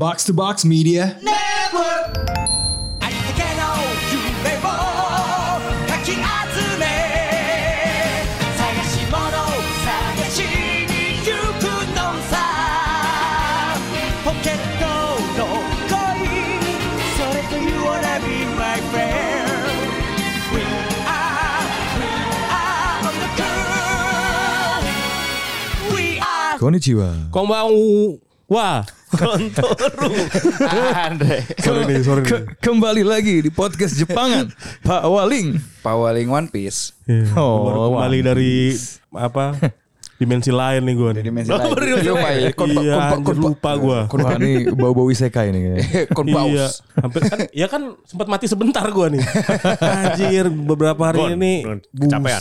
Box to Box Media Network. Konnichiwa. Konbanwa. Kontoru. Sorry. Kembali lagi di podcast Jepangan. Pak Waling One Piece. Yeah. Oh, kembali dari apa? Dimensi lain nih gue. Dimensi lain. Lupa gue. Wah, ini bau-bau isekai nih. Iya. Hampir kan. Ya kan sempat mati sebentar gue nih. Anjir, beberapa hari ini kecapean.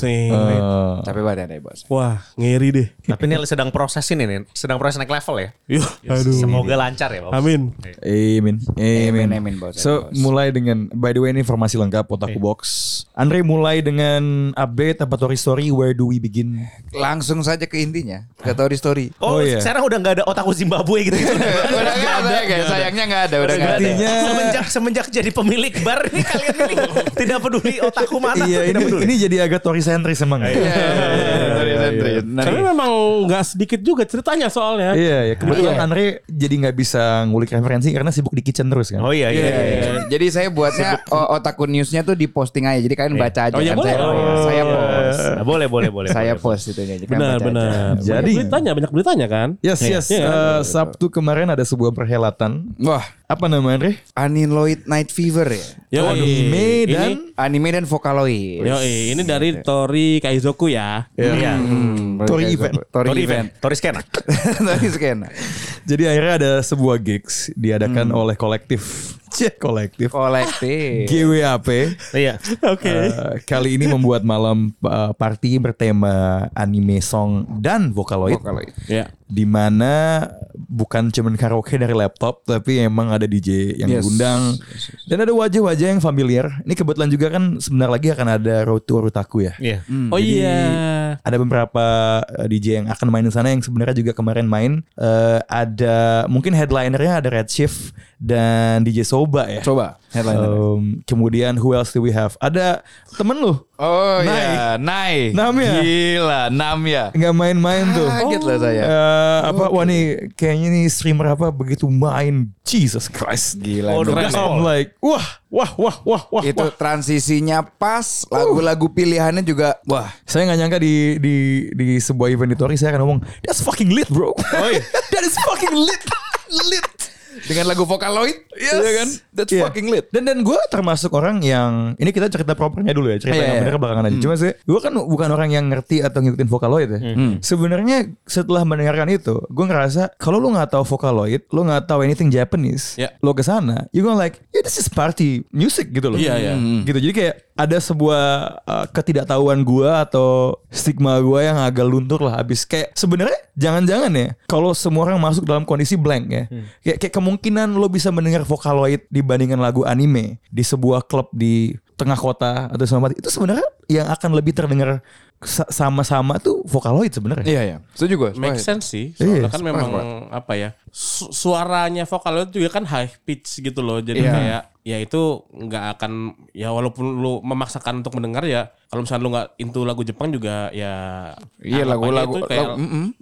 Capek badan ya bos. Wah, ngeri deh. Tapi ini sedang proses ini nih. Sedang proses naik level ya. Aduh. Semoga lancar ya bos. Amin. Bos. So, mulai dengan, by the way ini informasi lengkap Otaku Box. Andre mulai dengan update apa story where do we begin? Langsung saja ke intinya, ke story. Oh iya. Sekarang udah nggak ada Otaku Zimbabwe gitu. Udah nggak ada, guys. Sayangnya nggak ada. Udah nggak ada. Semenjak jadi pemilik bar ini kalian ini tidak peduli Otaku mana. Iya, ini jadi agak Tori sentris emang. Iya. Karena memang nggak sedikit juga ceritanya soalnya. Iya. Kebetulan Andre jadi nggak bisa ngulik referensi karena sibuk di kitchen terus kan. Oh iya. Jadi saya buatnya Otaku newsnya tuh di posting aja. Jadi kalian baca aja. Saya post. Boleh. Saya post itunya. Benar. Jadi banyak beritanya kan? Yes. Sabtu kemarin ada sebuah perhelatan. Wah, apa namanya? Anime Night Fever ya. Anime dan Vocaloid. Yoi, ini dari Tori Kaizoku ya. Iya. Tori event. Tori Skena. Jadi akhirnya ada sebuah gigs diadakan oleh kolektif GWAP. Iya. Oke. Kali ini membuat malam party bertema anime song dan Vocaloid. Yeah. Di mana bukan cuman karaoke dari laptop, tapi emang ada DJ yang diundang. Yes. Dan ada wajah-wajah yang familiar. Ini kebetulan juga kan sebentar lagi akan ada Road to Otaku ya. Yeah. Oh iya. Ada beberapa DJ yang akan main di sana yang sebenarnya juga kemarin main. Ada mungkin headlinernya ada Redshift dan DJ SobA ya. Headliner. Kemudian who else do we have? Ada temen lu. Oh iya, Nai. Namia. Gila, Namia. Gak main-main tuh. Kaget lah saya. Wah nih kayaknya nih streamer apa begitu main. Jesus Christ. Gila. Oh, I'm like, wah. Itu transisinya pas, lagu-lagu pilihannya juga wah. Saya gak nyangka di sebuah event di Tori saya akan ngomong, that's fucking lit bro. Oh, iya. That is fucking lit. Dengan lagu Vocaloid. Yes. Ya kan? That's fucking lit. Dan gue termasuk orang yang, ini kita cerita propernya dulu ya. Cerita yang bener belakangan aja. Cuma sih gue kan bukan orang yang ngerti atau ngikutin Vocaloid ya. Sebenarnya setelah mendengarkan itu, gue ngerasa kalau lo gak tahu Vocaloid, lo gak tahu anything Japanese, lo kesana you're gonna like, this is party music gitu loh. Gitu. Jadi kayak ada sebuah ketidaktahuan gue atau stigma gue yang agak luntur lah abis. Kayak sebenarnya jangan-jangan ya, kalau semua orang masuk dalam kondisi blank ya, kayak kemungkinan lo bisa mendengar Vocaloid dibandingkan lagu anime di sebuah klub di tengah kota atau sama itu sebenarnya yang akan lebih terdengar sama-sama tuh Vocaloid sebenarnya. Iya. Itu juga make sense sih. Soalnya kan memang apa ya? Suaranya Vocaloid juga kan high pitch gitu loh. Jadi kayak ya itu enggak akan ya walaupun lu memaksakan untuk mendengar ya kalau misalnya lu enggak into lagu Jepang juga ya lagu-lagu kayak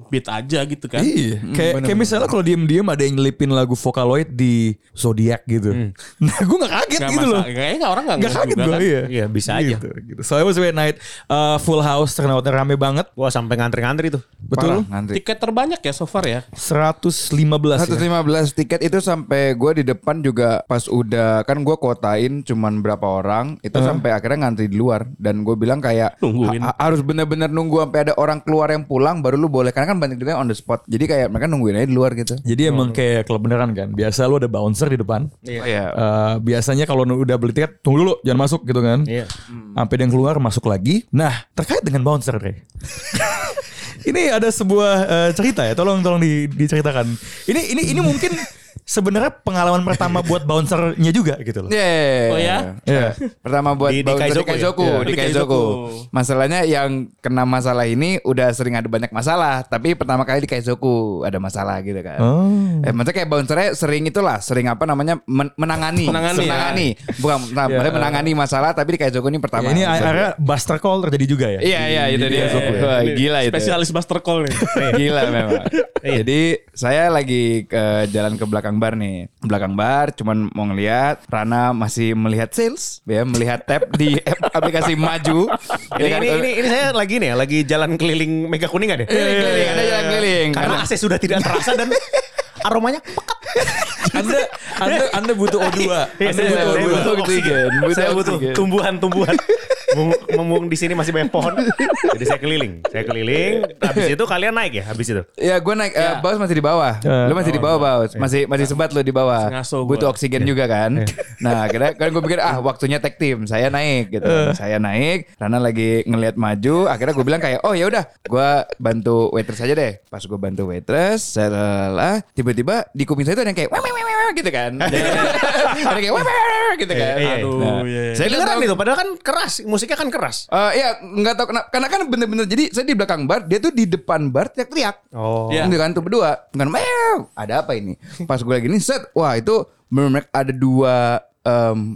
beat aja gitu kan. Iya. Kayak misalnya kalau diem-diem ada yang nyelipin lagu Vocaloid di Zodiac gitu. Nah, gue enggak kaget gak gitu loh. Kayaknya orang enggak kaget juga, kan. Iya, bisa aja. Gitu. So it was a night full house. Ternyata rame banget. Wah sampai ngantri-ngantri tuh. Betul. Tiket terbanyak ya so far ya 115 tiket itu. Sampai gue di depan juga pas udah, kan gue kotain cuman berapa orang itu sampai akhirnya ngantri di luar. Dan gue bilang kayak harus bener-bener nunggu sampai ada orang keluar yang pulang baru lu boleh. Karena kan banyak juga on the spot. Jadi kayak mereka nungguin aja di luar gitu. Jadi emang kayak klub beneran kan. Biasa lu ada bouncer di depan. Biasanya kalau udah beli tiket tunggu dulu jangan masuk gitu kan. Sampai dia keluar masuk lagi. Nah terkait dengan bouncer deh. Ini ada sebuah cerita ya, tolong diceritakan. Ini mungkin sebenarnya pengalaman pertama buat bouncernya juga gitu loh. Yeah. Oh ya? Yeah. Pertama buat di bouncer Kaizoku. Masalahnya yang kena masalah ini udah sering ada banyak masalah, tapi pertama kali di Kaizoku ada masalah gitu kan. Oh. Maksudnya kayak bouncernya sering itulah, sering apa namanya menangani. Ya. Bukan yeah. menangani masalah, tapi di Kaizoku ini pertama. Ini akhirnya Buster Call terjadi juga ya? Iya, iya itu dia. Wah, gila itu. Spesialis Buster Call nih. Gila memang. Jadi saya lagi ke jalan ke belakang bar cuman mau ngelihat Rana masih melihat sales ya, melihat tab di aplikasi maju. Ini saya lagi nih lagi jalan keliling Mega Kuningan deh. Jalan keliling. Karena AC sudah tidak terasa dan aromanya pekat. Anda butuh O2. Anda butuh oksigen. Saya butuh tumbuhan. Mumpung di sini masih banyak pohon. Jadi saya keliling. Habis itu kalian naik ya habis itu. Ya gue naik. Ya. Baus masih di bawah. Lu masih di bawah Baus. Masih sempat lu di bawah. Butuh oksigen juga kan. Nah akhirnya gue pikir waktunya tag team. Saya naik gitu. Saya naik. Rana lagi ngelihat maju. Akhirnya gue bilang kayak ya udah gue bantu waitress aja deh. Pas gue bantu waitress. Setelah tiba-tiba di kuping saya tuh ada yang kayak wah gitu kan. Ada kayak wah gitu kan. Aduh. Saya dengeran itu padahal kan keras. Musiknya kan keras. Iya, enggak tahu kenapa. Karena kan bener-bener jadi saya di belakang bar, dia tuh di depan bar teriak-teriak. Oh. Yeah. Kan tuh berdua. Kan meow. Ada apa ini? Pas gue lagi nih set, wah itu bener-bener ada dua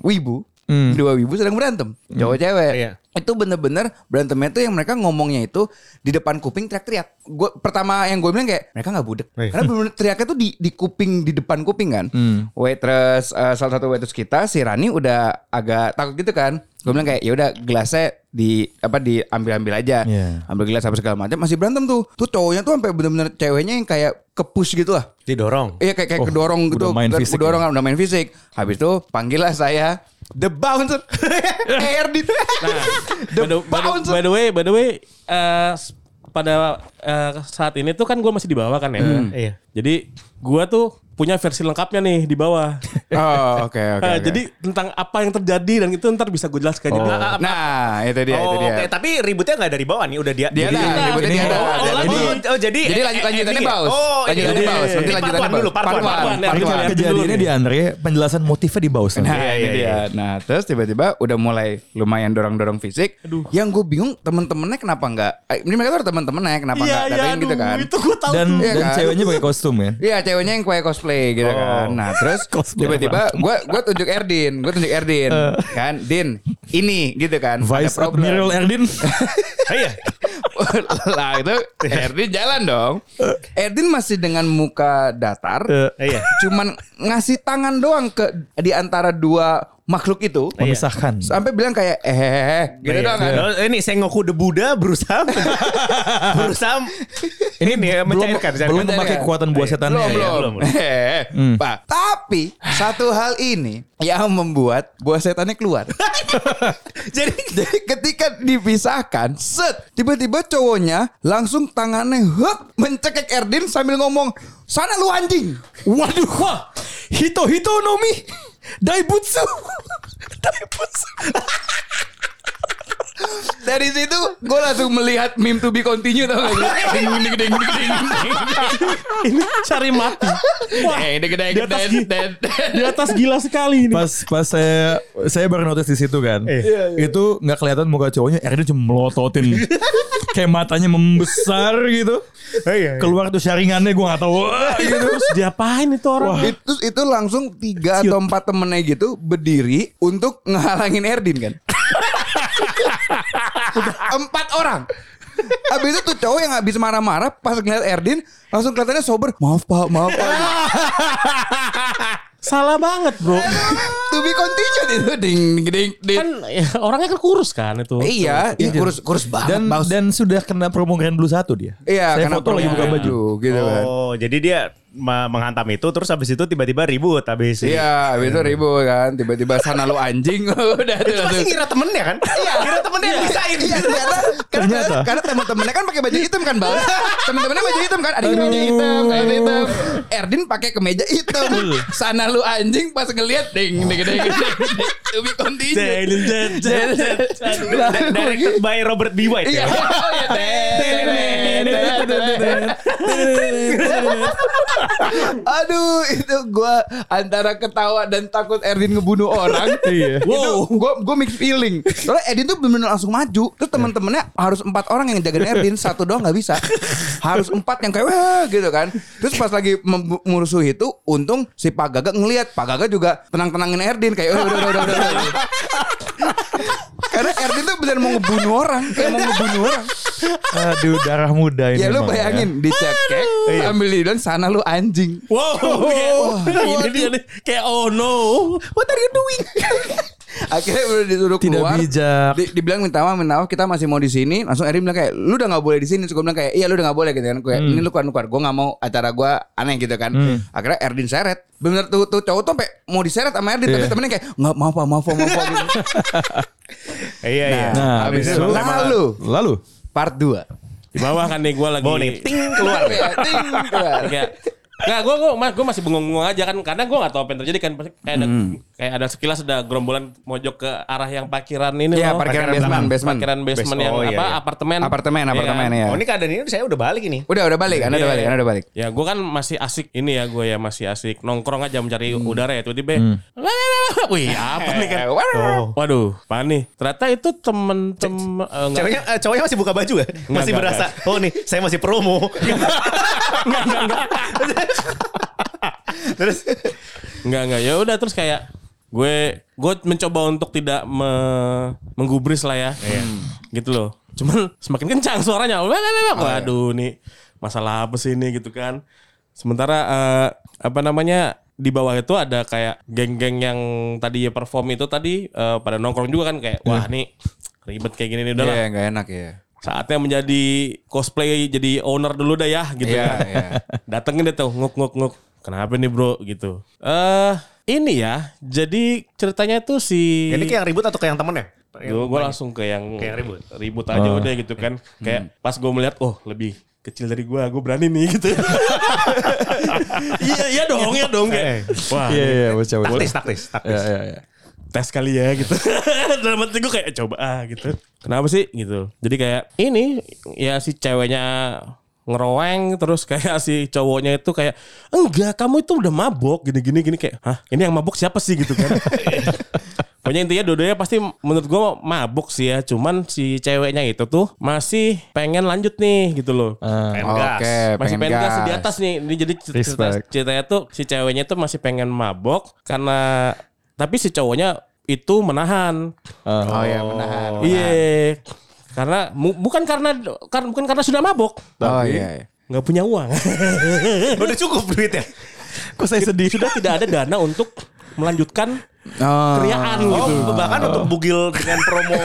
wibu. Dua wibu sedang berantem. Cowok cewek. Yeah. Itu bener-bener berantemnya tuh yang mereka ngomongnya itu di depan kuping teriak-teriak. Pertama yang gue bilang kayak mereka gak budek. Karena bener-bener teriaknya tuh di kuping, di depan kuping kan. Waitress, salah satu waitress kita si Rani udah agak takut gitu kan. Gue bilang kayak ya udah gelasnya diambil-ambil aja. Yeah. Ambil gelas apa segala macam masih berantem tuh. Tuh cowoknya tuh sampai bener-bener ceweknya yang kayak kepush gitu lah. Didorong. Iya kayak kedorong gitu. Udah main fisik. Habis itu panggillah saya The Bouncer. ARD. Nah. By the way, pada saat ini tuh kan gue masih di bawah kan ya. Iya. Jadi gue tuh punya versi lengkapnya nih di bawah. Oh oke. Jadi tentang apa yang terjadi dan itu ntar bisa gue jelaskan. Oh. Nah itu dia. Okay. Tapi ributnya nggak dari bawah nih, udah dia. Jadi lanjutannya Baus. Oh lanjutannya Baus. Nanti lanjutannya Baus. Part one. Kejadiannya di Andre, penjelasan motifnya di Baus. Nah ini dia. Nah terus tiba-tiba udah mulai lumayan dorong-dorong fisik. Yang gue bingung temen-temennya kenapa nggak? Ini mereka tuh temen-temennya kenapa nggak datang gitu kan? Itu gue tahu. Dan ceweknya pakai kostum ya? Iya ceweknya yang pakai cosplay gitu kan. Nah terus tiba-tiba gue tunjuk Erdin kan, Din ini gitu kan. Vice Admiral Erdin. Iya. Lah itu Erdin jalan dong. Erdin masih dengan muka datar. Iya. Cuman ngasih tangan doang ke di antara dua makhluk itu memisahkan sampai bilang kayak gitu doang kan. Ini Sengoku the Buddha berusaha ini ya, mencairkan belum memakai kekuatan buah setan belum. Tapi satu hal ini yang membuat buah setannya keluar. jadi ketika dipisahkan set tiba-tiba cowoknya langsung tangannya mencekek Erdin sambil ngomong sana lu anjing. Waduh wah hito nomi Daibutsu. Dari situ gue langsung melihat meme to be continue tau gak sih. Ini cari mati. Wah di atas gila sekali ini. Pas saya baru notice di situ kan. Itu gak kelihatan muka cowoknya. Erdin cuma melototin. Kayak matanya membesar gitu. Keluar tuh sharingannya gue gak tau. Terus diapain itu orang. Itu langsung 3 atau 4 temennya gitu berdiri untuk ngehalangin Erdin kan. 4 orang. Abis itu tuh cowok yang habis marah-marah pas ngeliat Erdin langsung kelihatannya sober. Maaf pak. Salah banget bro. To be continued itu ding. Kan orangnya kan kurus kan itu. Iya. Kurus banget. Dan sudah kena promo Grand Blue 1 dia. Iya. Saya foto lagi buka baju gitu kan. Oh jadi dia menghantam itu terus habis itu tiba-tiba ribut habis. Iya, habis itu ribut kan. Tiba-tiba sana lo anjing. Udah itu pasti ngira temennya kan? Iya, ngira temennya yang bisain. Karena temen-temennya kan pakai baju hitam kan, Bang. Temen-temennya baju hitam kan. Ada kemeja hitam. Erdin pakai kemeja hitam. Sana lo anjing pas ngelihat ding. To be continued. Directed by Robert B. White. Iya. Aduh, itu gue antara ketawa dan takut Erdin ngebunuh orang. Iya. Wow. Gue mixed feeling. Soalnya Erdin tuh bener-bener langsung maju. Terus temen-temennya harus 4 orang yang jagain Erdin, satu doang nggak bisa. Harus 4 yang kayak wah gitu kan. Terus pas lagi musuh itu, untung si Pak Gaga ngelihat. Pak Gaga juga tenang-tenangin Erdin kayak udah. Karena Erdin tuh bener mau ngebunuh orang, kayak mau ngebunuh orang. Aduh, darah muda ini. Ya lu bayangin ya. Dicekek, ambil lidan sana lu anjing. Wow. Ini dia nih kayak oh no. What are you doing? Akhirnya udah disuruh keluar. Tidak bijak. Dibilang minta maaf kita masih mau di sini. Langsung Erdin bilang kayak lu udah enggak boleh di sini. Cukup bilang kayak iya lu udah enggak boleh gitu kan. Kayak ini lu keluar. Gua enggak mau acara gua aneh gitu kan. Akhirnya Erdin seret. Bener tuh cowok tuh sampai mau diseret sama Erdin tapi temennya kayak enggak maaf. Iya. Nah, habis itu lalu part 2. Di bawah kan nih gue lagi ting keluar ya. Nah gue masih bengong-bengong aja kan. Karena gue gak tahu apa yang terjadi kan. Kayak ada sekilas ada gerombolan mojok ke arah yang parkiran ini. Iya parkiran basement yang apartemen ya. Oh ini keadaan ini saya udah balik ini. Udah balik. Anda udah balik. Ya gue kan masih asik ini ya. Gue ya masih asik nongkrong aja mencari udara ya. Tiba-tiba wih apa nih kan. Waduh panik. Ternyata itu temen-temen cowoknya masih buka baju ya. Masih berasa oh nih saya masih promo. Terus enggak ya udah terus kayak gue mencoba untuk tidak menggubris lah ya. Gitu loh. Cuman semakin kencang suaranya. Waduh nih masalah apa sih ini gitu kan. Sementara di bawah itu ada kayak geng-geng yang tadi ya perform itu tadi pada nongkrong juga kan kayak wah nih ribet kayak gini nih udah lah. Iya enggak enak ya. Saatnya menjadi cosplay jadi owner dulu dah ya gitu kan. Yeah. Datengin deh tuh nguk. Kenapa nih bro gitu. Ini ya. Jadi ceritanya tuh si. Ini kayak yang ribut atau kayak yang temennya? Gue langsung ke yang ribut aja udah gitu kan. Kayak pas gue melihat lebih kecil dari gue berani nih gitu. Iya dong. Kayak, wah. Iya. Taktis. Iya. Tes kali ya gitu. Dalam hati gue kayak coba gitu. Kenapa sih gitu. Jadi kayak ini ya si ceweknya ngeroeng terus kayak si cowoknya itu kayak enggak kamu itu udah mabok gini kayak hah ini yang mabok siapa sih gitu kan. Pokoknya intinya dua-duanya pasti menurut gue mabuk sih ya. Cuman si ceweknya itu tuh masih pengen lanjut nih gitu loh. Pengen gas di atas nih. Ini jadi ceritanya tuh si ceweknya tuh masih pengen mabok karena tapi si cowoknya itu menahan. Menahan. Iya. Karena bukan karena sudah mabok. Enggak punya uang. Udah cukup duitnya. Kok saya sedih sudah tidak ada dana untuk melanjutkan keriaan gitu. Bahkan untuk bugil dengan promo.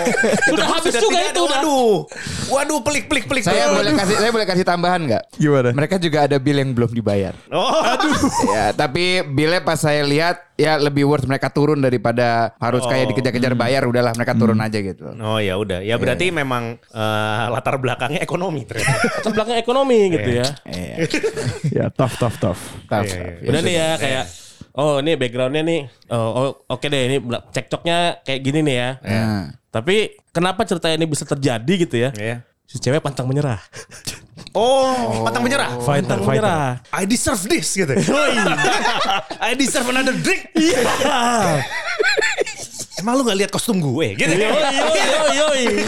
Sudah habis juga itu. Waduh pelik. Saya boleh kasih tambahan enggak? Gimana? Mereka juga ada bill yang belum dibayar. Ya, tapi billnya pas saya lihat ya lebih worth mereka turun daripada harus kayak dikejar-kejar bayar. Udahlah mereka turun aja gitu. Oh ya udah. Ya berarti memang latar belakangnya ekonomi ternyata. Latar belakangnya ekonomi gitu ya. Ya tough. Udah nih ya kayak oh ini backgroundnya nih. Oke deh ini cekcoknya kayak gini nih ya. Tapi kenapa cerita ini bisa terjadi gitu ya? Si cewek pantang menyerah. Pantang menyerah. Fighter. I deserve this gitu. I deserve another drink. Yeah. Emang lu gak lihat kostum gue gitu. Yoi.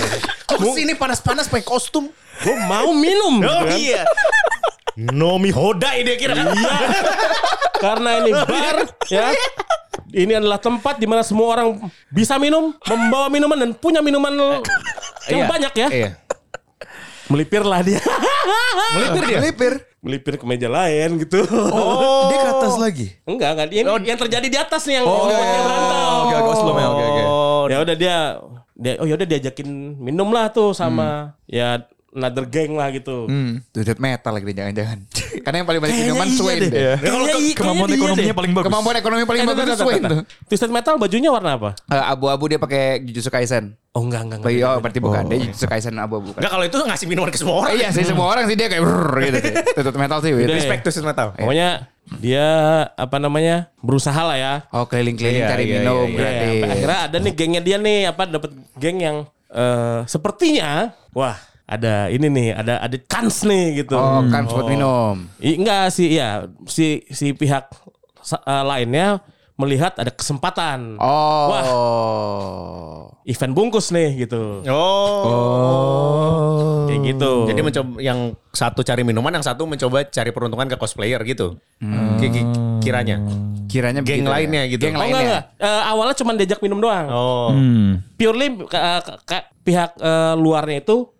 Kok kesini panas-panas pakai kostum? Gue mau minum. Oh iya. Nomi Hodai dia kira kan. Iya. Karena ini bar ya. Ini adalah tempat di mana semua orang bisa minum, membawa minuman dan punya minuman yang banyak ya. Iya. Melipirlah dia. Melipir ke meja lain gitu. Dia ke atas lagi. Enggak. Yang terjadi di atas nih yang berantem. Oke. Ya udah dia diajakin minum lah tuh sama ya another geng lah gitu. Dudet metal lagi jangan-jangan. Karena yang paling banyak minuman Swain deh. Kemampuan ekonominya paling bagus. Swain tuh. Dudet metal bajunya warna apa? Abu-abu dia pakai Jujutsu Kaisen. Oh enggak. Oh berarti bukan. Dia Jujutsu Kaisen abu-abu. Enggak kalau itu ngasih minuman ke semua orang. Iya sih semua orang sih dia kayak gitu. Dudet metal sih. Respect Dudet metal. Pokoknya dia berusaha lah ya. Oh keliling-keliling cari minum. Akhirnya ada nih gengnya dia nih dapat geng yang sepertinya wah ada ini nih, ada kans nih gitu. Oh, kans buat minum. Enggak sih, ya si pihak lainnya melihat ada kesempatan. Oh. Wah. Event bungkus nih gitu. Oh. Kayak gitu. Jadi mencoba yang satu cari minuman, yang satu mencoba cari peruntungan ke cosplayer gitu. Kiranya geng lainnya ya? Gitu. Geng lainnya. Awalnya cuma diajak minum doang. Oh. Purely pihak luarnya itu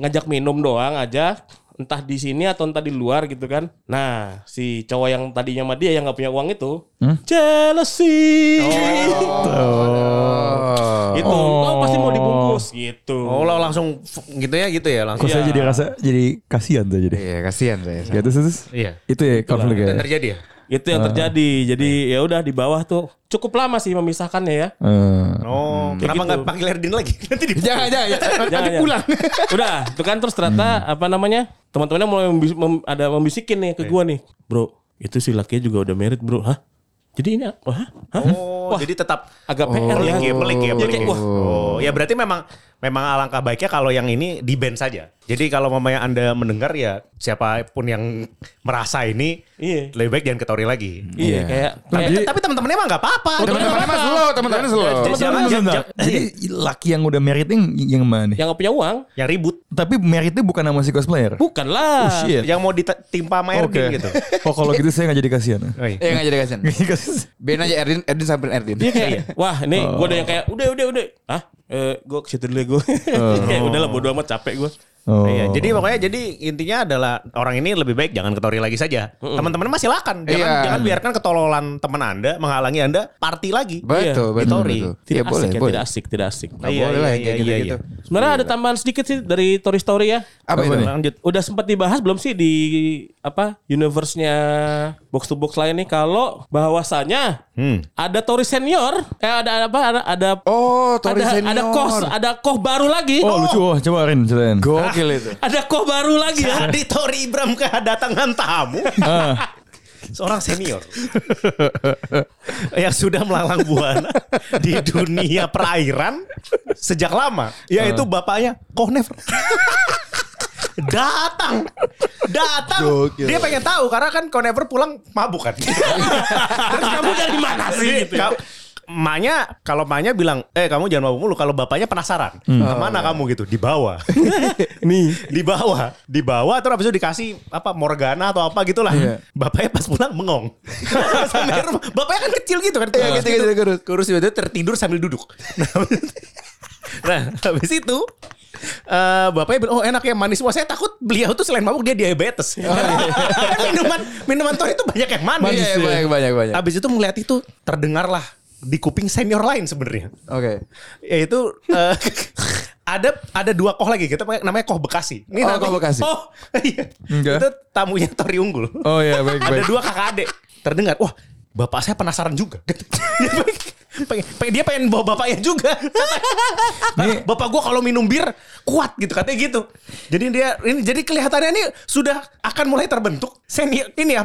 ngajak minum doang aja, entah di sini atau entah di luar gitu kan. Nah, si cowok yang tadinya sama dia yang nggak punya uang itu, jealousy. Gitu. Oh, pasti mau dibungkus gitu. Oh, langsung gitu ya langsung. Kok saya jadi rasa jadi kasihan tuh jadi. Iya, kasihan saya. Ya terus. Iya. Itu ya konflik ya. Terjadi ya? Itu yang terjadi. Jadi ya udah di bawah tuh cukup lama sih memisahkannya ya. Kenapa nggak panggil Erdin lagi? Nanti jangan pulang. Udah, itu kan terus ternyata apa namanya? Teman-temannya mulai ada membisikin nih ke gua nih. Bro, itu si lakinya juga udah married, Bro. Hah? Jadi ini wah, jadi tetap agak PR ya. Melik. Ya berarti memang alangkah baiknya kalau yang ini di ban saja. Jadi kalau mamanya Anda mendengar ya siapapun yang merasa ini lebih baik jangan ke Tori lagi. Iya kayak tapi teman-temannya mah enggak apa-apa. Teman-temannya slow. Jadi laki yang udah married yang mana nih? Yang enggak punya uang, yang ribut. Tapi marriednya bukan sama si cosplayer. Bukan lah. Yang mau ditimpa sama Erdin gitu. Oh kalau gitu saya enggak jadi kasihan. Enggak jadi kasihan. Ben aja Erdin samperin Erdin. Iya kayak, wah ini gue udah yang kayak udah. Hah? Gue ke situ dulu gue. Kayak udahlah bodo amat capek gue. Iya, jadi pokoknya intinya adalah orang ini lebih baik jangan ke Tori lagi saja. Teman-teman masih silakan, jangan biarkan ketololan teman Anda menghalangi Anda party lagi. Betul, Tori. Tidak asik, tidak asik. Boleh gitu. Sebenarnya ada tambahan sedikit sih dari Tori Story ya. Apa itu? Lanjut. Udah sempat dibahas belum sih di universe-nya box to box lain nih kalau bahwasanya ada Tori senior, Tori senior. Ada koh baru lagi. Oh, lucu. Coba Rin ceritain. Itu. Ada koh baru lagi ya. Di Tori Ibram kedatangan tamu. Seorang senior yang sudah melalang buana di dunia perairan sejak lama. Yaitu bapaknya Koh Never. Datang. Jokil. Dia pengen tahu karena kan Koh Never pulang mabuk kan. Terus kamu dari mana sih? Gitu. Emaknya, kalau emaknya bilang, kamu jangan mabuk mulu. Kalau bapaknya penasaran, kemana kamu gitu? Dibawa. Nih, dibawa. Terus abis itu dikasih Morgana atau apa gitulah. Yeah. Bapaknya pas pulang mengong. Sampai rumah. Bapaknya kan kecil gitu kan. Gitu. Kurus itu tertidur sambil duduk. Nah, habis itu bapaknya bilang, enak ya, manis. Wah, saya takut beliau tuh selain mabuk dia diabetes. Minuman Tori itu banyak yang manis. Banyak. Habis itu melihat itu terdengarlah di kuping senior lain sebenarnya. Oke. Yaitu ada dua koh lagi kita namanya koh Bekasi. Ini koh Bekasi. Oh iya. Itu tamunya Tori Unggul. Oh iya baik. Ada dua kakak adik. Terdengar, wah bapak saya penasaran juga. Dia pengen bawa bapaknya juga. Bapak gue kalau minum bir kuat gitu katanya gitu. Jadi jadi kelihatannya ini sudah akan mulai terbentuk senior ini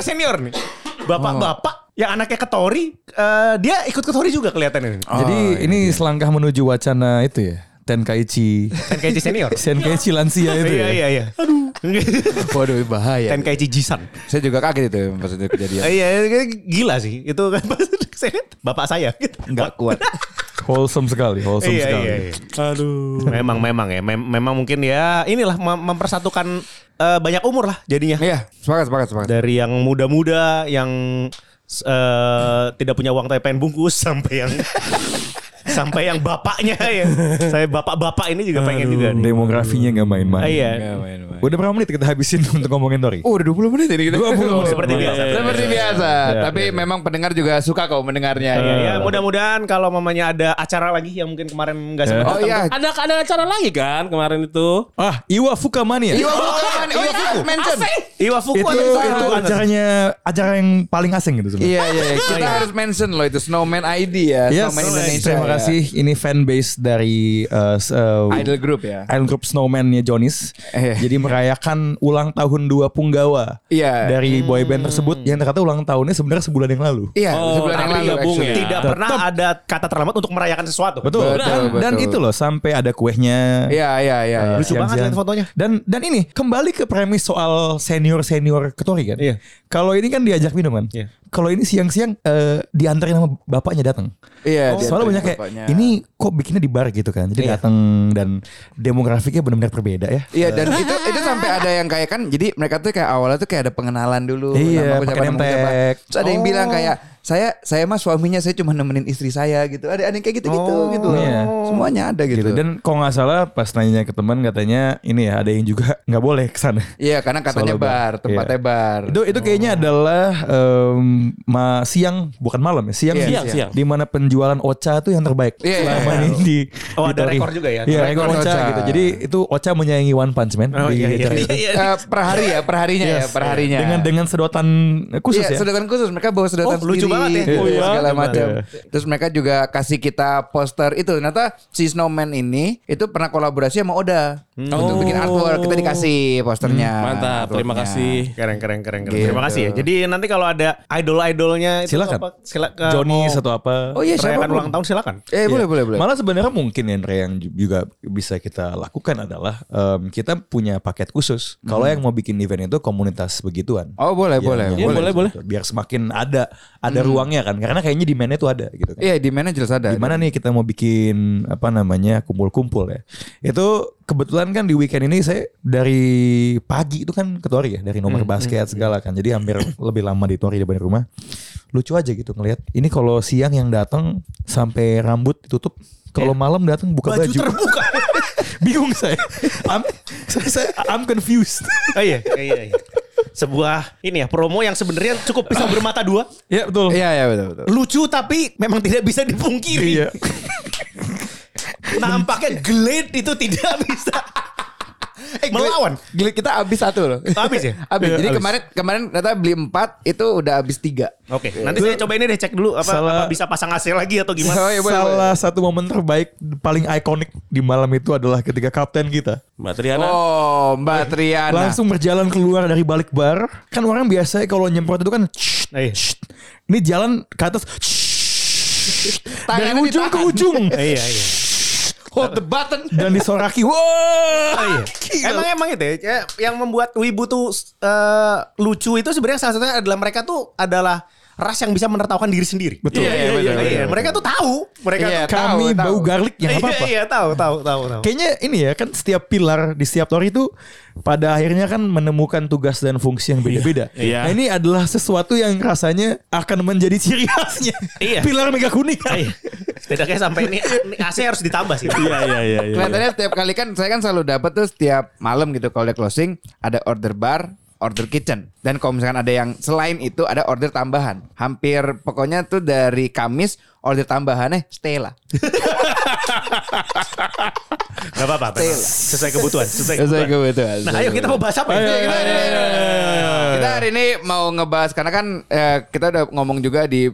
senior nih. Bapak-bapak yang anaknya ke Tori, dia ikut ke Tori juga kelihatannya. Oh, jadi ini selangkah menuju wacana itu ya. Tenkaichi senior. Tenkaichi lansia itu ya. Iya. Aduh. Waduh bahaya. Tenkaichi Jisan. Saya juga kaget itu maksudnya kejadian. Iya, gila sih. Itu kan bapak saya gitu. Enggak kuat. Wholesome sekali. Iya. Aduh. Memang ya. Memang mungkin ya inilah mempersatukan banyak umur lah jadinya. Iya, semangat. Dari yang muda-muda yang tidak punya uang tapi pengen bungkus sampai yang bapaknya ya. Saya bapak-bapak ini juga pengen juga nih. Demografinya enggak main-main. Iya. Udah berapa menit kita habisin untuk ngomongin Tori? Udah 20 menit ini. 20 seperti biasa. Ya. Tapi memang pendengar juga suka kok mendengarnya. Iya. Mudah-mudahan kalau mamanya ada acara lagi yang mungkin kemarin enggak sempat. Oh iya. Ada acara lagi kan kemarin itu. Ah, Iwafuka Mania. Iwafuku itu acara yang paling asing gitu sebenarnya. Iya. Kita harus mention loh itu Snowman ID ya. Snowman Indonesia. gimana sih ini fanbase dari idol group ya. Idol group Snowman-nya Johnny's. Jadi merayakan ulang tahun 2 punggawa dari boyband tersebut yang ternyata ulang tahunnya sebenarnya sebulan yang lalu. Iya, sebulan yang lalu. Tidak pernah ada kata terlambat untuk merayakan sesuatu. Betul. Dan itu loh sampai ada kuehnya. Iya. Lucu banget fotonya. Dan ini kembali ke premis soal senior-senior ke Tori kan. Iya. Kalau ini kan diajak minum kan. Iya. Kalau ini siang-siang diantarin sama bapaknya datang. Iya. Soalnya banyak kayak bapaknya. Ini kok bikinnya di bar gitu kan. Jadi datang dan demografiknya benar-benar berbeda ya. Iya dan itu sampai ada yang kayak kan. Jadi mereka tuh kayak awalnya tuh kayak ada pengenalan dulu. Iya. Pakai nemtek. Terus ada yang bilang kayak saya mah suaminya, saya cuma nemenin istri saya gitu. Ada yang kayak gitu-gitu gitu. Iya. Semuanya ada gitu. Dan kalau nggak salah pas nanya ke teman katanya ini ya ada yang juga nggak boleh kesana. Iya karena katanya bar tempatnya bar. Itu kayaknya adalah siang bukan malam ya siang. Di mana penjualan ocha tuh yang terbaik selama ini di. Oh di ada rekor juga ya. Iya rekor ocha gitu. Jadi itu ocha menyayangi One Punch Man. Oh, iya. Per harinya. Dengan sedotan khusus ya. Sedotan khusus mereka bawa sedotan sendiri. Lucu banget ya. Segala macam. Terus mereka juga kasih kita poster itu. Ternyata si Snowman ini itu pernah kolaborasi sama Oda untuk bikin artwork. Kita dikasih posternya. Mantap. Terima kasih. Keren. Terima kasih ya. Jadi nanti kalau ada idol-idolnya itu silakan. Johnny atau apa? Oh iya, siapa ulang tahun silakan. Boleh. Malah sebenarnya mungkin yang juga bisa kita lakukan adalah kita punya paket khusus. Kalau yang mau bikin event itu komunitas begituan. Oh boleh. Biar semakin ada ruangnya kan. Karena kayaknya demand-nya tuh ada gitu kan. Iya, demand-nya jelas ada. Gimana nih kita mau bikin apa namanya kumpul-kumpul ya. Itu kebetulan kan di weekend ini saya dari pagi itu kan ke Tori ya. Dari nomor basket segala kan. Jadi hampir lebih lama di Tori daripada rumah. Lucu aja gitu ngelihat. Ini kalau siang yang datang sampai rambut ditutup. Kalau malam datang buka baju. Terbuka. Bingung saya. I'm confused. Oh iya. Sebuah ini ya promo yang sebenarnya cukup pisau bermata dua. Iya betul. Iya betul. Lucu tapi memang tidak bisa dipungkiri. Iya. Nampaknya Glade itu tidak bisa melawan. Glade kita habis satu loh. Habis ya? Habis. Jadi kemarin ternyata beli 4 itu udah habis 3. Oke. Nanti saya coba ini deh, cek dulu apa bisa pasang AC lagi atau gimana. Salah satu momen terbaik paling ikonik di malam itu adalah ketika kapten kita Mbak Triana langsung berjalan keluar dari balik bar. Kan orang biasanya kalau nyemprot itu kan ini jalan ke atas dari ujung ke ujung. Iya. Hold the button dan disoraki. Wow. Oh, iya. Emang itu ya, yang membuat wibu tuh lucu itu sebenarnya salah satunya adalah mereka tuh adalah ras yang bisa menertawakan diri sendiri. Betul. Iya. Mereka tuh tahu. Kami tahu. Bau garlic yang apa-apa. Iya, tahu. Kayaknya ini ya kan setiap pilar di setiap Tori itu pada akhirnya kan menemukan tugas dan fungsi yang beda-beda. Iya. Nah, ini adalah sesuatu yang rasanya akan menjadi ciri khasnya. Iya. Pilar Mega Kuning. Iya. Setidaknya sampai ini AC harus ditambah sih. Iya. Kelihatannya setiap kali kan saya kan selalu dapat tuh setiap malam gitu kalau udah closing ada order bar, order kitchen. Dan kalau misalkan ada yang selain itu ada order tambahan. Hampir pokoknya tuh dari Kamis order tambahannya Stella. Gak apa-apa. Sesuai kebutuhan. Nah ayo kita mau bahas apa ya? Kita hari ini mau ngebahas. Karena kan kita udah ngomong juga di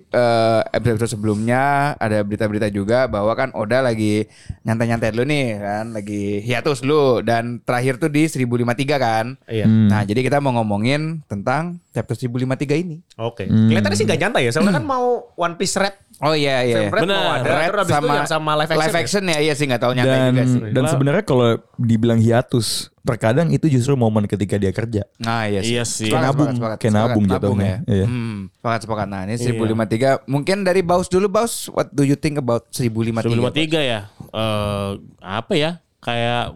episode sebelumnya. Ada berita-berita juga bahwa kan Oda lagi nyantai-nyantai dulu nih kan. Lagi hiatus dulu. Dan terakhir tuh di 1053 kan. Iya. Nah jadi kita mau ngomongin tentang chapter 1053 ini. Oke. Kelihatannya sih gak nyantai ya. Soalnya kan mau One Piece Red. Oh iya. Benar. Red sama live action ya. Iya sih gak tau nyantai juga sih. Dan sebenarnya kalau dibilang hiatus, terkadang itu justru momen ketika dia kerja. Nah iya sih. Kayak nabung jatuhnya. Sepakat. Nah ini 1053. Mungkin dari Baus dulu. Baus, what do you think about 1053? 1053 ya. Apa ya? Kayak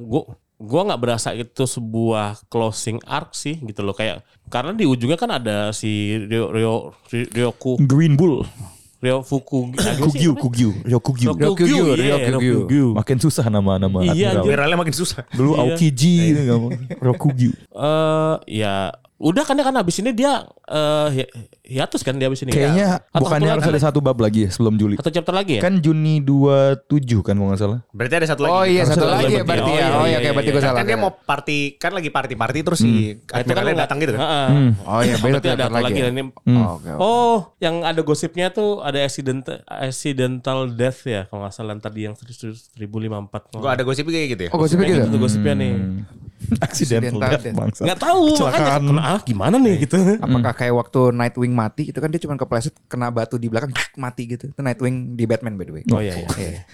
gue nggak berasa itu sebuah closing arc sih gitu loh. Kayak karena di ujungnya kan ada si Ryoku Green Bull. Rokugyo. Makin susah nama-nama. Iya, viralnya makin susah. Dulu Aokiji. Rokugyo. Ya Udah kan ya, kan abis ini dia hiatus kan dia abis ini. Kayaknya ya. Bukannya harus ada satu bab lagi ya sebelum Juli. Satu chapter lagi ya? Kan Juni 27 kan kalau gak salah. Berarti ada satu lagi. Oh iya satu lagi ya berarti ya. Oh iya kayak berarti gue salah. Kan dia mau party, kan lagi party-party terus si admiralnya datang gitu kan. Oh iya berarti ada satu lagi. Oh yang ada gosipnya tuh ada accidental death ya kalau gak salah tadi yang 1054. Gue ada gosipnya kayak gitu ya? Oh gosipnya gitu? Gosipnya nih. Accidental death bangsa. Gak tau makanya. Ah gimana nih gitu. Apakah kayak waktu Nightwing mati itu kan dia cuma kepleset kena batu di belakang mati gitu. Itu Nightwing di Batman by the way. Oh iya.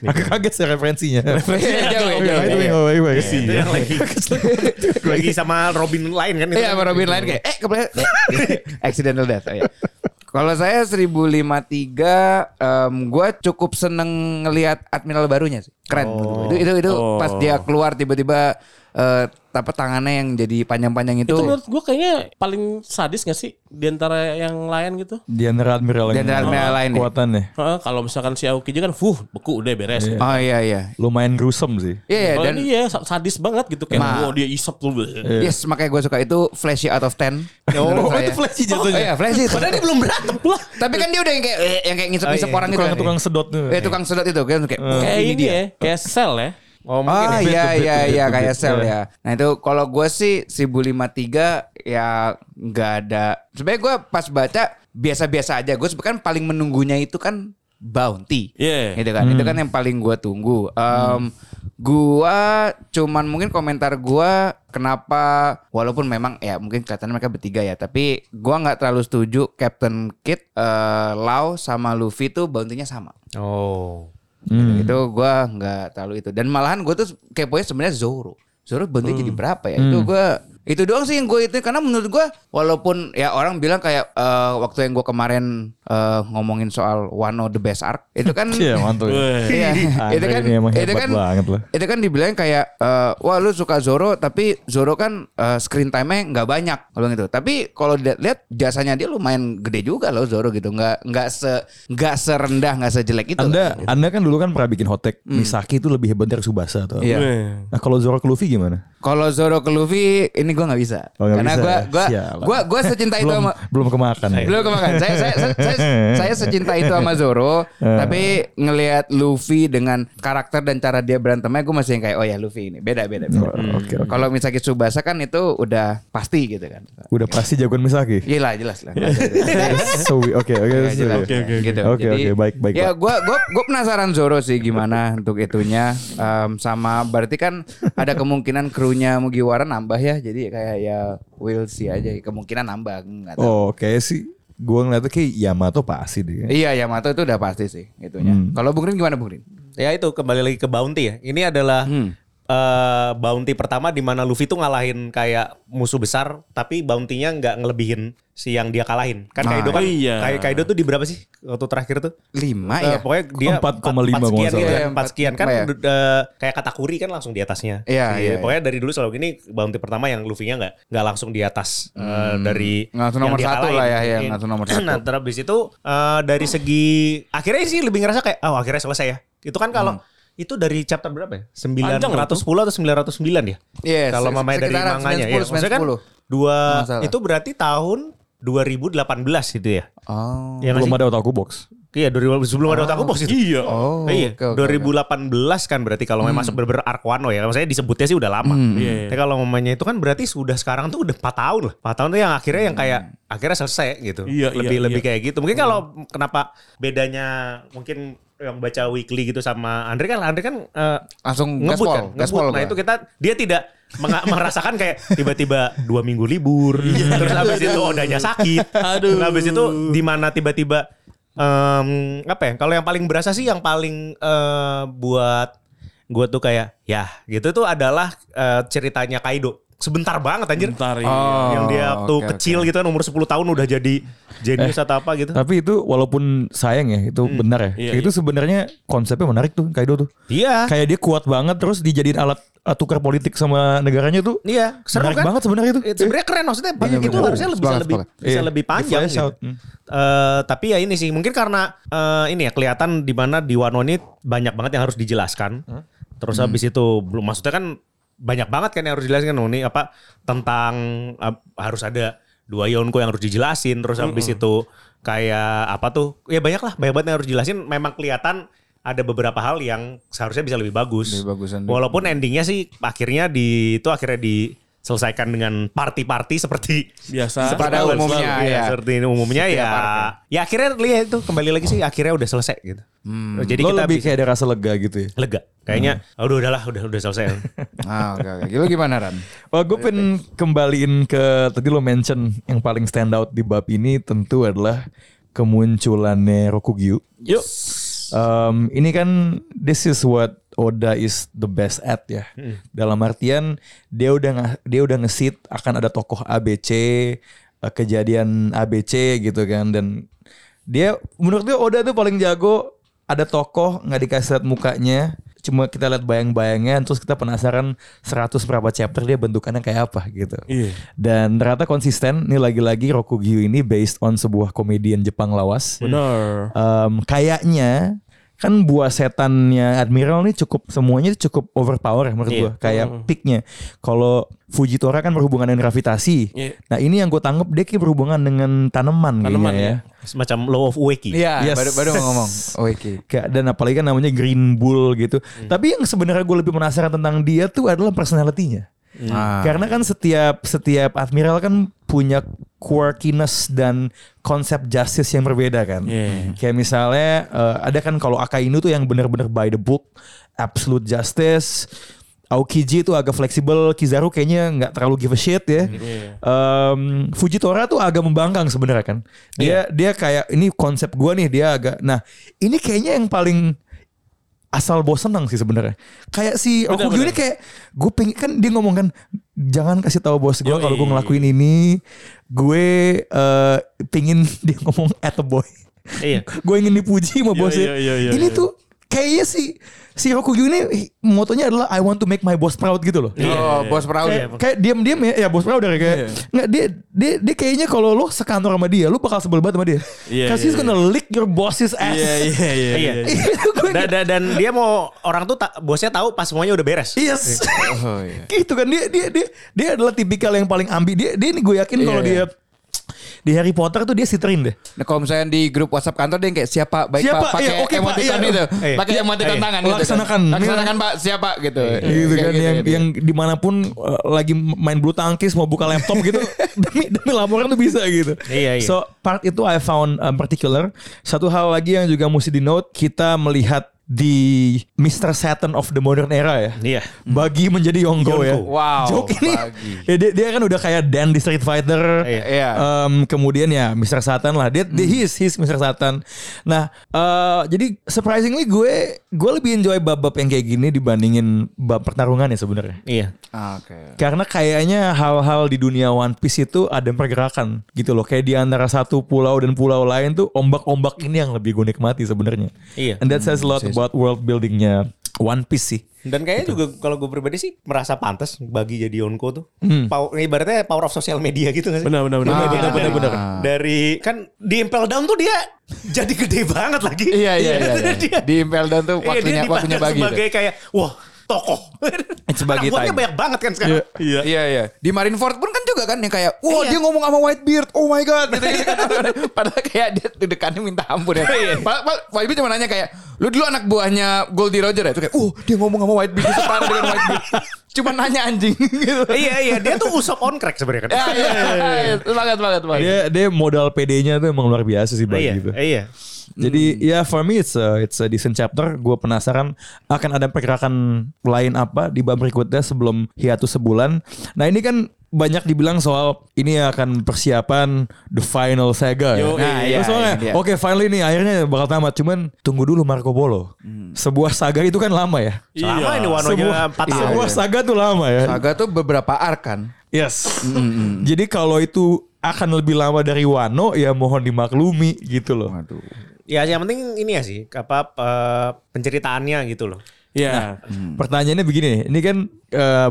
Agak kaget sih referensinya. Referensinya lagi sama Robin lain kan. Iya sama Robin lain kayak kepleset. Accidental death. Kalau saya 1053 gue cukup seneng ngelihat admiral barunya sih. Keren. Itu pas dia keluar tiba-tiba tangannya yang jadi panjang-panjang itu. Itu menurut gue kayaknya paling sadis gak sih di antara yang lain gitu? Di antara admiral yang lain kekuatannya. Kalau misalkan si Aokiji kan beku udah beres. Iya. Oh iya. Lumayan gruesome sih. Iya dan ini ya sadis banget gitu kayak dia isap tuh. Yes, makanya gue suka itu flashy out of 10. Oh, itu flashy jatuhnya. Iya, flashy. Padahal dia belum berantem lah. Tapi kan dia udah yang kayak ngisep-ngisep orang gitu. Tukang sedot tuh. Tukang sedot itu kan kayak ini dia. Kayak sel ya. Oh iya kayak sel ya. Nah itu kalau gue sih 1053 ya nggak ada. Sebenarnya gue pas baca biasa-biasa aja. Gue kan paling menunggunya itu kan Bounty. Iya. Yeah. Gitu kan. Itu kan yang paling gue tunggu. Gue cuman mungkin komentar gue kenapa walaupun memang ya mungkin kelihatannya mereka bertiga ya. Tapi gue nggak terlalu setuju Captain Kidd, Lau sama Luffy tuh bounty-nya sama. Oh. Itu gue nggak terlalu itu dan malahan gue tuh keponya sebenarnya Zoro bentuknya jadi berapa ya. Itu doang sih yang gue itu karena menurut gue walaupun ya orang bilang kayak waktu yang gue kemarin ngomongin soal Wano the best arc itu kan iya mantul ya. Itu kan dibilang kayak wah lu suka Zoro tapi Zoro kan screen time-nya nggak banyak kalau gitu tapi kalau lihat jasanya dia lumayan gede juga loh Zoro gitu nggak serendah nggak sejelek itu. Anda kan dulu kan pernah bikin hotek Misaki itu lebih hebat dari Tsubasa tuh. Iya. Nah kalau Zoro ke Luffy gimana? Kalau Zoro ke Luffy ini gue nggak bisa karena gue secinta itu sama belum kemakan saya secinta itu sama Zoro tapi ngelihat Luffy dengan karakter dan cara dia berantemnya gue masih yang kayak oh ya Luffy ini beda. Okay. Kalau Misaki Tsubasa kan itu udah pasti gitu kan udah pasti jagoan Misaki iya jelas lah oke baik ya gue penasaran Zoro sih gimana untuk itunya sama berarti kan ada kemungkinan krunya Mugiwara nambah ya. Jadi kayak ya we'll see aja. Kemungkinan nambah. Gak tahu. Oh kayak sih. Gue ngeliatnya kayak Yamato pasti deh. Iya Yamato itu udah pasti sih. Itunya. Kalau Bung Rin gimana Bung Rin? Ya itu kembali lagi ke Bounty ya. Ini adalah Bounty pertama di mana Luffy tuh ngalahin kayak musuh besar. Tapi Bounty-nya gak ngelebihin si yang dia kalahin. Kan Kaido kan. Iya. Kaido tuh di berapa sih? Waktu terakhir tuh. 5 ya. Pokoknya dia 4,5 sekian gitu. 4 sekian kan. Kayak Katakuri kan langsung di atasnya. Iya. Pokoknya dari dulu selalu gini. Bounty pertama yang Luffy-nya gak langsung di atas. Dari langsung nomor 1 lah ya. Langsung nomor 1. Nah terus abis itu. Dari segi. Akhirnya sih lebih ngerasa kayak. Oh akhirnya selesai ya. Itu kan kalau. Itu dari chapter berapa ya? 910 atau 909 ya? Iya. Kalau mamanya dari manganya. Maksudnya kan. Itu berarti tahun. 2018 gitu ya. Oh. Ya, belum ada Otaku Box. Iya, sebelum ada Otaku Box itu. Iya. Oh. Iya. Okay, 2018 kan berarti kalau memang masuk bener-bener arc Wano ya. Maksudnya disebutnya sih udah lama. Tapi kalau momennya itu kan berarti sudah sekarang tuh udah 4 tahun lah. 4 tahun tuh yang akhirnya yang kayak akhirnya selesai gitu. Lebih kayak gitu. Mungkin kalau kenapa bedanya mungkin yang baca weekly gitu sama Andre kan langsung gaspol. Nah itu dia tidak merasakan kayak tiba-tiba 2 minggu libur terus habis itu Odanya sakit. Aduh. Terus habis itu di mana tiba-tiba kalau yang paling berasa sih yang paling buat gue tuh kayak ya gitu tuh adalah ceritanya Kaido. Sebentar banget anjir. Iya. Yang dia tuh kecil gitu kan umur 10 tahun udah jadi jenius atau apa gitu. Tapi itu walaupun sayang ya itu benar ya. Iya, itu sebenarnya konsepnya menarik tuh Kaido tuh. Iya. Kayak dia kuat banget terus dijadiin alat tukar politik sama negaranya tuh. Iya, seru kan? Banget sebenarnya itu. Sebenarnya keren maksudnya itu harusnya lebih panjang gitu. Tapi ya ini sih mungkin karena ini ya kelihatan di mana di Wano ini banyak banget yang harus dijelaskan. Terus habis itu belum maksudnya kan banyak banget kan yang harus dijelaskan nih apa tentang harus ada dua Yonko yang harus dijelasin. Terus abis itu kayak apa tuh, ya banyak banget yang harus dijelasin. Memang kelihatan ada beberapa hal yang seharusnya bisa lebih bagus. Walaupun endingnya sih akhirnya diselesaikan dengan party-party seperti biasa. Pada umumnya ya. Seperti umumnya ya. Ya akhirnya lihat itu kembali lagi sih akhirnya udah selesai gitu. Jadi lo kita lebih kayak ada rasa lega gitu ya. Lega. Kayaknya udah selesai. Ah, oke. Lo gimana Ran? Wah, gue pengen kembaliin ke tadi lo mention yang paling stand out di bab ini tentu adalah kemunculannya Rokugyo. Yuk. Ini kan this is what Oda is the best at ya. Dalam artian dia udah nge-seed akan ada tokoh ABC, kejadian ABC gitu kan, dan dia menurut gue Oda tuh paling jago ada tokoh enggak dikasih lihat mukanya, cuma kita lihat bayang-bayangnya terus kita penasaran 100 berapa chapter dia bentukannya kayak apa gitu. Dan ternyata konsisten. Ini lagi-lagi Rokugyo ini based on sebuah komedian Jepang lawas. Benar. Kayaknya kan buah setannya Admiral ini semuanya cukup overpower ya menurut gue. Kayak peaknya. Kalau Fujitora kan berhubungan dengan gravitasi. Nah ini yang gue tanggap dia kayak berhubungan dengan tanaman ya. Semacam law of Ueki. Iya baru mau ngomong Ueki. Dan apalagi kan namanya Green Bull gitu. Tapi yang sebenarnya gue lebih penasaran tentang dia tuh adalah personality-nya. Karena kan setiap Admiral kan punya quirkiness dan konsep justice yang berbeda kan. Kayak misalnya ada kan kalau Akainu tuh yang benar-benar by the book, absolute justice. Aokiji tuh agak fleksibel, Kizaru kayaknya nggak terlalu give a shit ya. Fujitora tuh agak membangkang sebenarnya kan. Dia kayak ini konsep gua nih, dia agak. Nah ini kayaknya yang paling asal bosan nang sih sebenarnya. Kayak si Rokugyo ini kayak gue pengen kan dia ngomong kan jangan kasih tahu bos gue kalau gue ngelakuin ini. Gue pengen dia ngomong at a boy. Gue ingin dipuji sama bosnya. Ini tuh kayaknya si Rokugyo ini motonya adalah I want to make my boss proud gitu loh. Boss proud. Kayak diam-diam ya boss proud dari kayak. Enggak dia kayaknya kalau lo sekantor sama dia, lo bakal sebel banget sama dia. Cause he's gonna lick your boss's ass. Dan dia mau orang tuh bosnya tahu pas semuanya udah beres. Yes. Gitu kan dia adalah tipikal yang paling ambi. Dia ini gue yakin kalau dia di Harry Potter tuh dia sitrin deh. Nah kalau misalnya di grup WhatsApp kantor dia kayak siapa baik siapa? Pak pakai emoticon itu. Pakai emoticon tangan gitu. Laksanakan Pak siapa gitu. Gitu kan yang dimanapun lagi main bulu tangkis mau buka laptop gitu demi laporan tuh bisa gitu. So part itu I found particular. Satu hal lagi yang juga mesti di note, kita melihat di Mr. Satan of the modern era ya. Bagi menjadi Yonko ya. Wow. Joke ini. Ya, dia kan udah kayak Dan di Street Fighter. Kemudian ya Mr. Satan lah. Dia he's Mr. Satan. Nah, jadi surprisingly gue lebih enjoy bab-bab yang kayak gini dibandingin bab pertarungan ya sebenarnya. Karena kayaknya hal-hal di dunia One Piece itu ada pergerakan gitu loh. Kayak di antara satu pulau dan pulau lain tuh ombak-ombak ini yang lebih gue nikmati sebenarnya. And that says a lot buat world buildingnya One Piece sih. Dan kayaknya juga kalau gue pribadi sih merasa pantas bagi jadi Yonko tuh. Ibaratnya power of social media gitu gak sih? Benar. Dari kan di Impel Down tuh dia jadi gede banget lagi. Iya. Di Impel Down tuh waktunya bagi. Sebagai kayak wah tokoh. Sebagai anak buahnya banyak banget kan sekarang. Iya. Di Marineford pun kan juga kan yang kayak wah dia ngomong sama Whitebeard. Oh my god. Gitu. Padahal kayak dia dekannya minta ampun ya. Whitebeard cuma nanya kayak lu dulu anak buahnya Goldie Roger ya. Itu kayak dia ngomong sama Whitebeard. Separah dengan Whitebeard. Cuma nanya anjing gitu. Iya. Dia tuh Usopp on crack sebenarnya kan. Iya. Banget. Dia modal PD-nya tuh emang luar biasa sih bagi gitu. Iya. Jadi for me it's a decent chapter. Gue penasaran akan ada pergerakan lain apa di bab berikutnya sebelum hiatus sebulan. Nah ini kan banyak dibilang soal ini akan persiapan the final saga. Oke, finally nih akhirnya bakal tamat. Cuman tunggu dulu Marco Polo. Sebuah saga itu kan lama ya. Lama ini wanonya 4 tahun. Sebuah saga tuh lama ya. Saga tuh beberapa arc kan. Yes. Jadi kalau itu akan lebih lama dari Wano ya mohon dimaklumi gitu loh. Ya yang penting ini ya sih apa penceritaannya gitu loh. Pertanyaannya begini, ini kan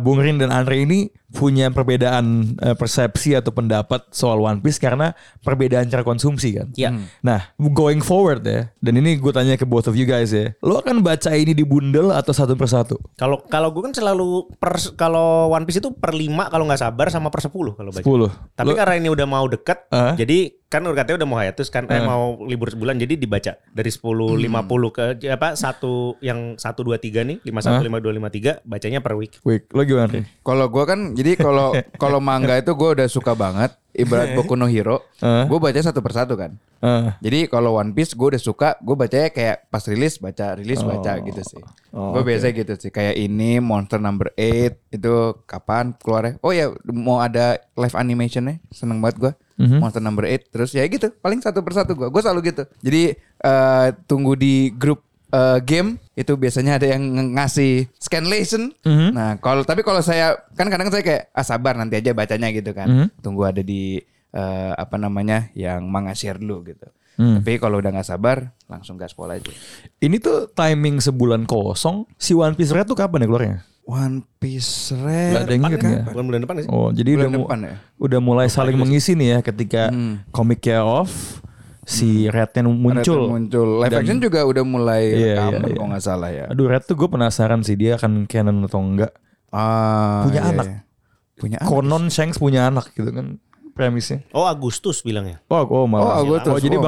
Bung Rin dan Andre ini punya perbedaan persepsi atau pendapat soal One Piece karena perbedaan cara konsumsi kan. Yeah. Nah, going forward ya. Dan ini gue tanya ke both of you guys ya. Lo akan baca ini di bundel atau satu persatu? Kalau gue kan selalu kalau One Piece itu per 5 kalau nggak sabar sama per 10 kalau baca. 10. Tapi lo, karena ini udah mau deket, jadi kan katanya udah mau hiatus kan, mau libur sebulan, jadi dibaca dari 10.50 ke apa satu yang 123 nih 515253 bacanya per week. Lo gimana? Okay. Kalau gue kan jadi kalau manga itu gue udah suka banget. Ibarat Boku no Hero, gue baca satu persatu kan. Jadi kalau One Piece gue udah suka, gue bacanya kayak pas rilis baca gitu sih. Gue biasa gitu sih. Kayak ini Monster No. 8 itu kapan keluarnya? Oh ya mau ada live animationnya, seneng banget gue. Monster No. 8 terus ya gitu. Paling satu persatu gue selalu gitu. Jadi tunggu di grup game itu biasanya ada yang ngasih scanlation. Nah, tapi kalau saya kan kadang saya kayak sabar nanti aja bacanya gitu kan. Tunggu ada di yang manga share dulu gitu. Tapi kalau udah nggak sabar langsung gaspol aja. Ini tuh timing sebulan kosong si One Piece Red tuh kapan ya keluarnya? One Piece Red bulan depan sih. Oh, jadi udah mulai saling mengisi nih ya ketika komiknya off. Si Rednya muncul. Live action juga udah mulai rekaman kalau gak salah ya. Aduh, Red tuh gue penasaran sih dia akan canon atau enggak. Punya anak. Konon Shanks punya anak gitu kan premisnya. Oh, Agustus bilangnya. Oh, Agustus. Oh, jadi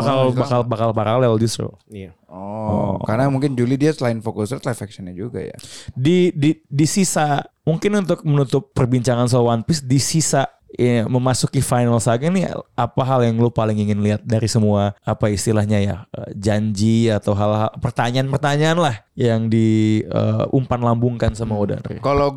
bakal paralel justru. Iya. Oh, karena mungkin Juli dia selain fokus live actionnya juga ya. Di sisa mungkin untuk menutup perbincangan soal One Piece di sisa memasuki final saga nih, apa hal yang lu paling ingin lihat dari semua apa istilahnya ya, janji atau hal-hal pertanyaan-pertanyaan lah yang diumpan lambungkan sama Oda? Kalau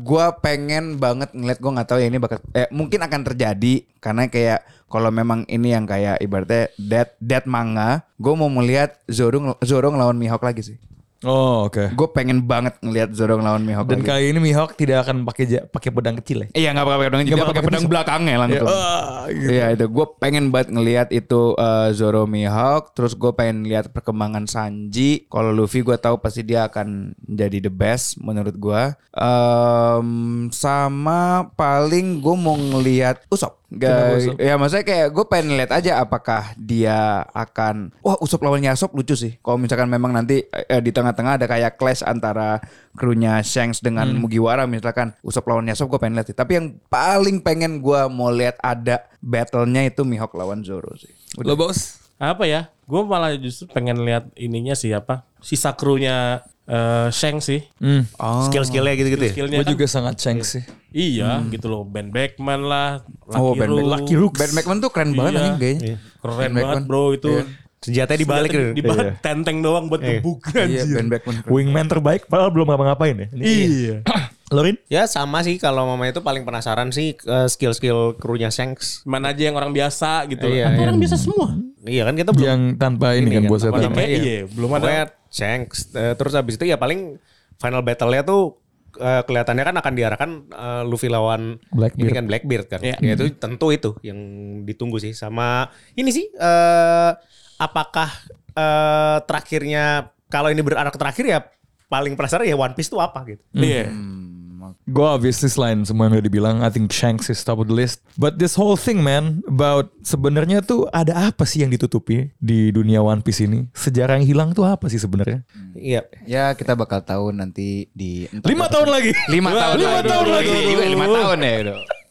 gue pengen banget ngeliat, gue nggak tahu ya ini bakal mungkin akan terjadi karena kayak kalau memang ini yang kayak ibaratnya dead manga, gue mau melihat Zoro ngelawan Mihawk lagi sih. Oh, oke. Okay. Gue pengen banget ngelihat Zoro lawan Mihawk. Dan lagi. Kali ini Mihawk tidak akan pakai pedang kecil ya? Iya, nggak pakai pedang kecil. Dia pakai pedang belakangnya langsung. Iya, itu gue pengen banget ngelihat itu Zoro Mihawk. Terus gue pengen lihat perkembangan Sanji. Kalau Luffy gue tahu pasti dia akan jadi the best menurut gue. Sama paling gue mau ngelihat Usopp. Ya maksudnya kayak gue pengen lihat aja apakah dia akan Usopp lawan Yasop lucu sih. Kalau misalkan memang nanti di tengah-tengah ada kayak clash antara krunya Shanks dengan Mugiwara misalkan Usopp lawan Yasop, gue pengen lihat sih. Tapi yang paling pengen gue mau lihat ada battle-nya itu Mihawk lawan Zoro sih. Lo bos? Apa ya? Gue malah justru pengen lihat ininya sih sisa krunya Shanks sih. Skill-skillnya gitu-gitu ya. Gue juga sangat Shanks sih. Iya, gitu loh. Ben Beckman lah, Lucky Rooks. Ben Beckman tuh keren banget anjing kayaknya. Iya. Keren banget bro itu. Iya. Senjatanya dibalik gitu. Dibalik tenteng doang buat gebuk anjir. Iya, Ben Beckman. Wingman terbaik padahal belum ngapa-ngapain ya. Iya. Lorin? Ya sama sih, kalau mamanya itu paling penasaran sih skill-skill krunya Shanks. Mana aja yang orang biasa gitu. Orang biasa semua. Iya kan kita belum. Yang tanpa ini kan bosnya. Iya, belum ada. Shanks. Terus abis itu ya paling final battle-nya tuh kelihatannya kan akan diarahkan Luffy lawan Blackbeard. Ini kan Blackbeard kan. Yeah. Ya itu tentu itu yang ditunggu sih. Sama ini sih apakah terakhirnya kalau ini berarah terakhir ya paling penasaran ya One Piece tuh apa gitu. Iya. Gue obviously selain semua yang udah dibilang, I think Shanks is top of the list. But this whole thing man, about sebenarnya tuh ada apa sih yang ditutupi di dunia One Piece ini? Sejarah yang hilang tuh apa sih sebenarnya? Iya, ya kita bakal tahu nanti di 5 tahun lagi. 5 tahun lagi. 5 tahun ya.